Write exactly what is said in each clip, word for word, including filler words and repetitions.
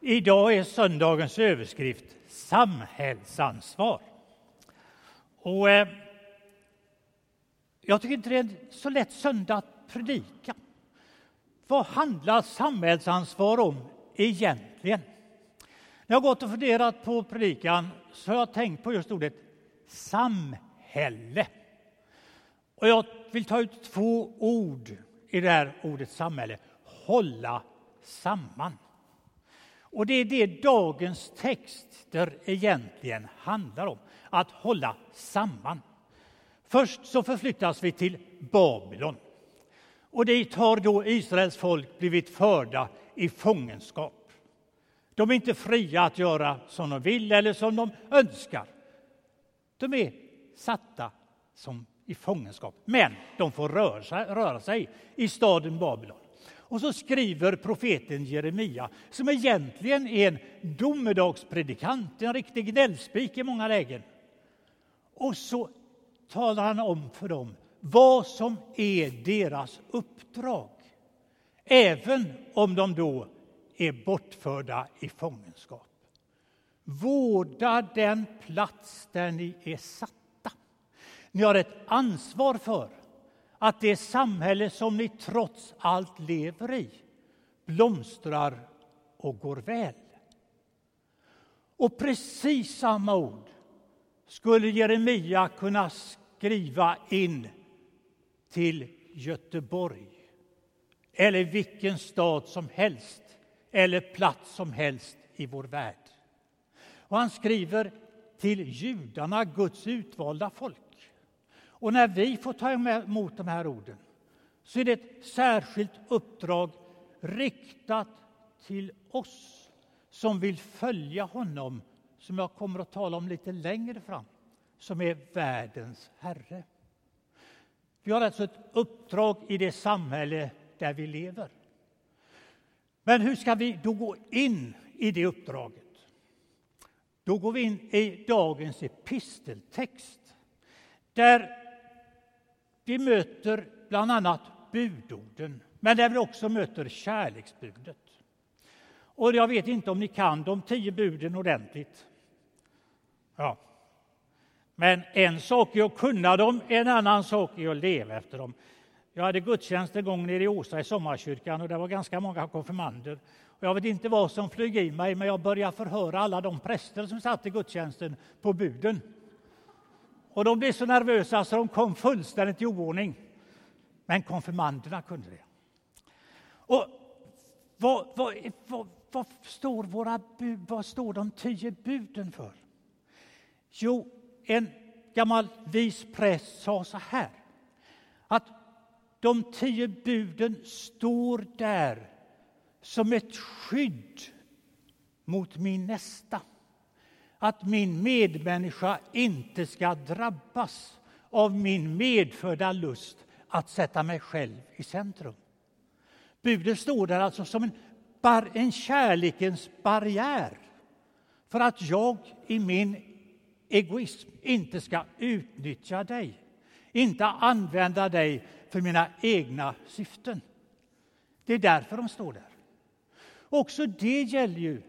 Idag är söndagens överskrift samhällsansvar. Och eh, jag tycker inte det är så lätt söndag att predika. Vad handlar samhällsansvar om egentligen? När jag har gått och funderat på predikan så har jag tänkt på just ordet samhälle. Och jag vill ta ut två ord i det här ordet samhälle. Hålla samman. Och det är det dagens texter egentligen handlar om. Att hålla samman. Först så förflyttas vi till Babylon. Och dit har då Israels folk blivit förda i fångenskap. De är inte fria att göra som de vill eller som de önskar. De är satta som i fångenskap. Men de får röra sig, röra sig i staden Babylon. Och så skriver profeten Jeremia, som egentligen är en domedagspredikant, en riktig gnällspik i många lägen. Och så talar han om för dem vad som är deras uppdrag. Även om de då är bortförda i fångenskap. Vårda den plats där ni är satta. Ni har ett ansvar för att det samhälle som ni trots allt lever i blomstrar och går väl. Och precis samma ord skulle Jeremia kunna skriva in till Göteborg. Eller vilken stad som helst. Eller plats som helst i vår värld. Och han skriver till judarna, Guds utvalda folk. Och när vi får ta emot de här orden så är det ett särskilt uppdrag riktat till oss som vill följa honom, som jag kommer att tala om lite längre fram, som är världens herre. Vi har alltså ett uppdrag i det samhälle där vi lever. Men hur ska vi då gå in i det uppdraget? Då går vi in i dagens episteltext. Där vi möter bland annat budorden. Men där vi också möter kärleksbudet. Och jag vet inte om ni kan de tio buden ordentligt. Ja. Men en sak är att kunna dem, en annan sak är att leva efter dem. Jag hade gudstjänst en gång nere i Åsa i sommarkyrkan och det var ganska många konfirmander. Och jag vet inte vad som flög i mig, men jag började förhöra alla de präster som satt i gudstjänsten på buden. Och de blev så nervösa så de kom fullständigt i oordning. Men konfirmanderna kunde det. Och vad, vad, vad, vad, står, våra bud, vad står de tio buden för? Jo, en gammal vis präst sa så här. Att de tio buden står där som ett skydd mot min nästa. Att min medmänniska inte ska drabbas av min medfödda lust att sätta mig själv i centrum. Buden står där alltså som en, bar- en kärlekens barriär. För att jag i min egoism inte ska utnyttja dig. Inte använda dig för mina egna syften. Det är därför de står där. Också det gäller ju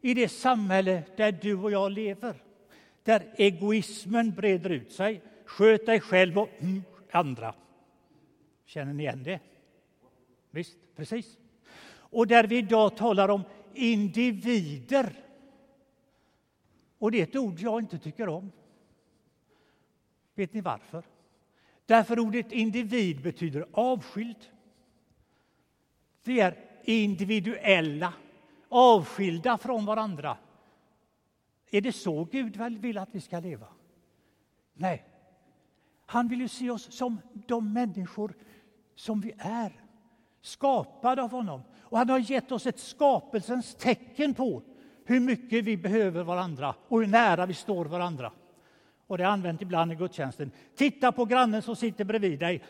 i det samhälle där du och jag lever. Där egoismen breder ut sig. Sköt dig själv och andra. Känner ni igen det? Visst, precis. Och där vi idag talar om individer. Och det är ett ord jag inte tycker om. Vet ni varför? Därför ordet individ betyder avskild. Vi är individuella, avskilda från varandra. Är det så Gud väl vill att vi ska leva? Nej. Han vill ju se oss som de människor som vi är. Skapade av honom. Och han har gett oss ett skapelsens tecken på hur mycket vi behöver varandra och hur nära vi står varandra. Och det är använt ibland i gudstjänsten. Titta på grannen som sitter bredvid dig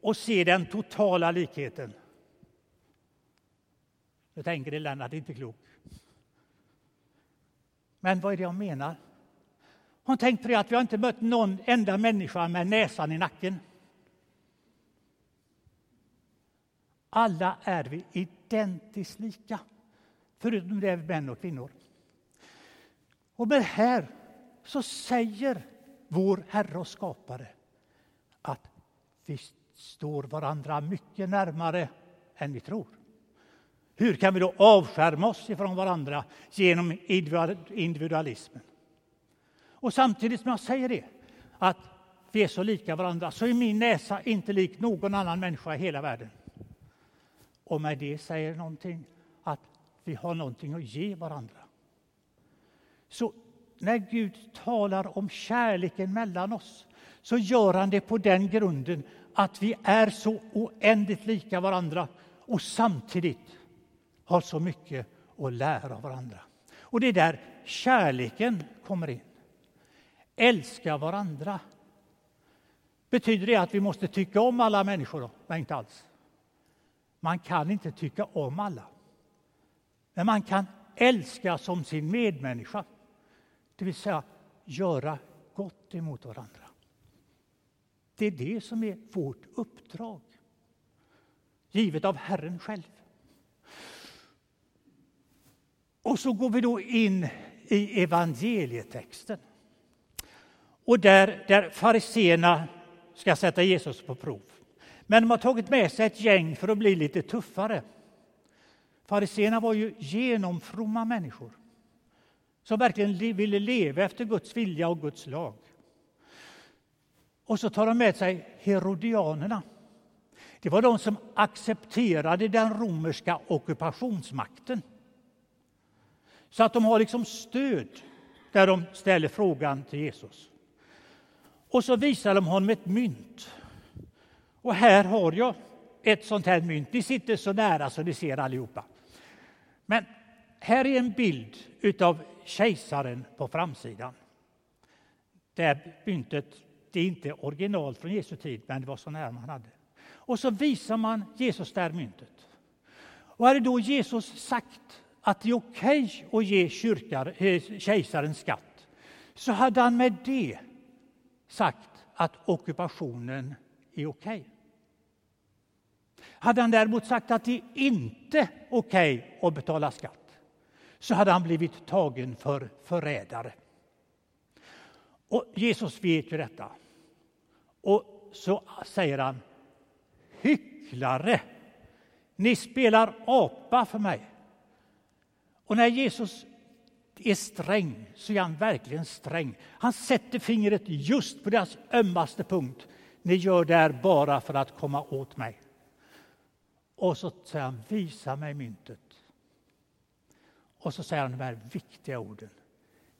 och se den totala likheten. Nu tänker det Lennart, det är inte klokt. Men vad är det jag menar? Hon tänkt på det att vi har inte mött någon enda människa med näsan i nacken. Alla är vi identiskt lika. Förutom det är män och kvinnor. Och med här så säger vår Herre och skapare att vi står varandra mycket närmare än vi tror. Hur kan vi då avskärma oss ifrån varandra genom individualismen? Och samtidigt som jag säger det, att vi är så lika varandra, så är min näsa inte lik någon annan människa i hela världen. Och med det säger någonting att vi har någonting att ge varandra. Så när Gud talar om kärleken mellan oss, så gör han det på den grunden att vi är så oändligt lika varandra och samtidigt har så mycket att lära av varandra. Och det är där kärleken kommer in. Älska varandra. Betyder det att vi måste tycka om alla människor då? Nej, inte alls. Man kan inte tycka om alla. Men man kan älska som sin medmänniska. Det vill säga göra gott emot varandra. Det är det som är vårt uppdrag. Givet av Herren själv. Och så går vi då in i evangelietexten. Och där, där fariséerna ska sätta Jesus på prov. Men de har tagit med sig ett gäng för att bli lite tuffare. Fariséerna var ju genomfromma människor. Som verkligen ville leva efter Guds vilja och Guds lag. Och så tar de med sig herodianerna. Det var de som accepterade den romerska ockupationsmakten. Så att de har liksom stöd där de ställer frågan till Jesus. Och så visar de honom ett mynt. Och här har jag ett sånt här mynt. Ni sitter så nära så ni ser allihopa. Men här är en bild utav kejsaren på framsidan. Det här myntet, det är inte original från Jesu tid, men det var så nära man hade. Och så visar man Jesus där myntet. Och hade då Jesus sagt att det är okej att ge kyrkan, kejsaren skatt, så hade han med det sagt att ockupationen är okej. Hade han däremot sagt att det inte är okej att betala skatt, så hade han blivit tagen för förrädare. Och Jesus vet ju detta. Och så säger han: hycklare, ni spelar apa för mig. Och när Jesus är sträng så är han verkligen sträng. Han sätter fingret just på deras ömmaste punkt. Ni gör det här bara för att komma åt mig. Och så säger han: visa mig myntet. Och så säger han de här viktiga orden: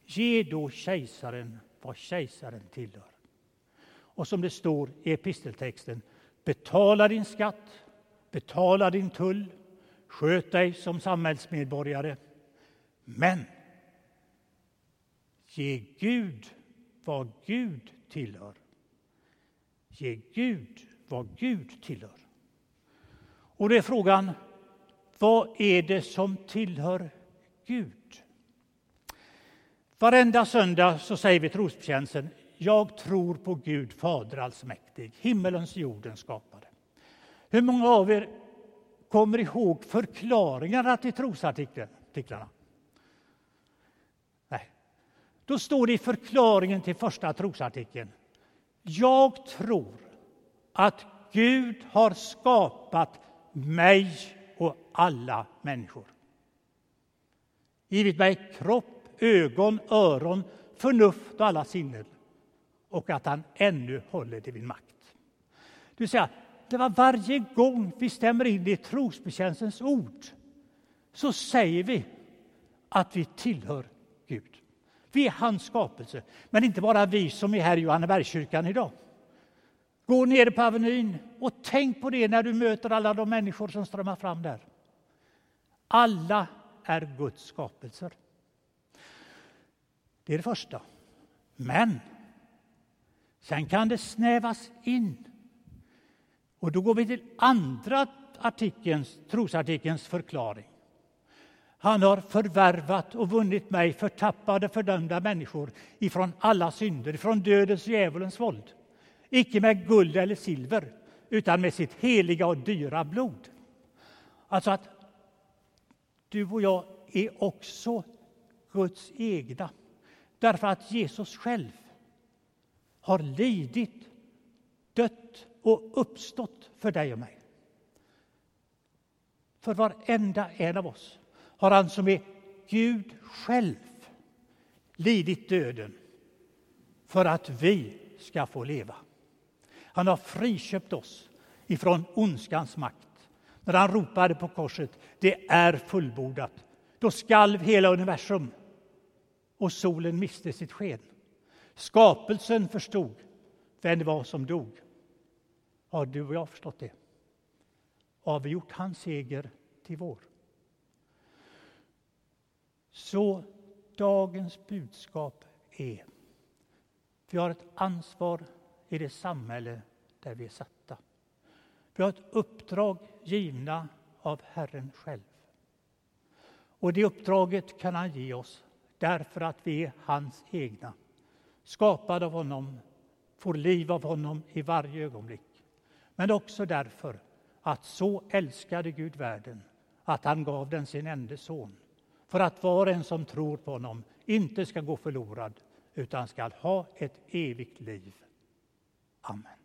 ge då kejsaren vad kejsaren tillhör. Och som det står i episteltexten: betala din skatt, betala din tull, sköt dig som samhällsmedborgare. Men ge Gud vad Gud tillhör. Ge Gud vad Gud tillhör. Och det är frågan: vad är det som tillhör Gud? Varenda söndag så säger vi i trosbetjänsten: jag tror på Gud Fader allsmäktig, himmelens jordens skapare. Hur många av er kommer ihåg förklaringarna till trosartiklarna? Nej. Då står det i förklaringen till första trosartikeln: jag tror att Gud har skapat mig och alla människor. Givit mig kropp, ögon, öron, förnuft och alla sinnen. Och att han ännu håller det vid makt. Du säger, det var varje gång vi stämmer in i trosbekännelsens ord, så säger vi att vi tillhör Gud. Vi är hans skapelse. Men inte bara vi som är här i Johannebergskyrkan idag. Gå ner på Avenyn och tänk på det när du möter alla de människor som strömmar fram där. Alla är Guds skapelser. Det är det första. Men sen kan det snävas in. Och då går vi till andra artikelns, trosartikelns förklaring. Han har förvärvat och vunnit mig förtappade, fördömda människor ifrån alla synder, ifrån dödens och djävulens våld. Icke med guld eller silver, utan med sitt heliga och dyra blod. Alltså att Du och jag är också Guds egna. Därför att Jesus själv har lidit, dött och uppstått för dig och mig. För varenda en av oss har han som är Gud själv lidit döden för att vi ska få leva. Han har friköpt oss ifrån ondskans makt. När han ropade på korset, det är fullbordat. Då skalv hela universum och solen miste sitt sken. Skapelsen förstod vem det var som dog. Har du och jag förstått det? Har vi gjort hans seger till vår? Så dagens budskap är: vi har ett ansvar i det samhälle där vi är satta. Vi har ett uppdrag givna av Herren själv. Och det uppdraget kan han ge oss därför att vi är hans egna. Skapade av honom, får liv av honom i varje ögonblick. Men också därför att så älskade Gud världen att han gav den sin enda son. För att var en som tror på honom inte ska gå förlorad utan ska ha ett evigt liv. Amen.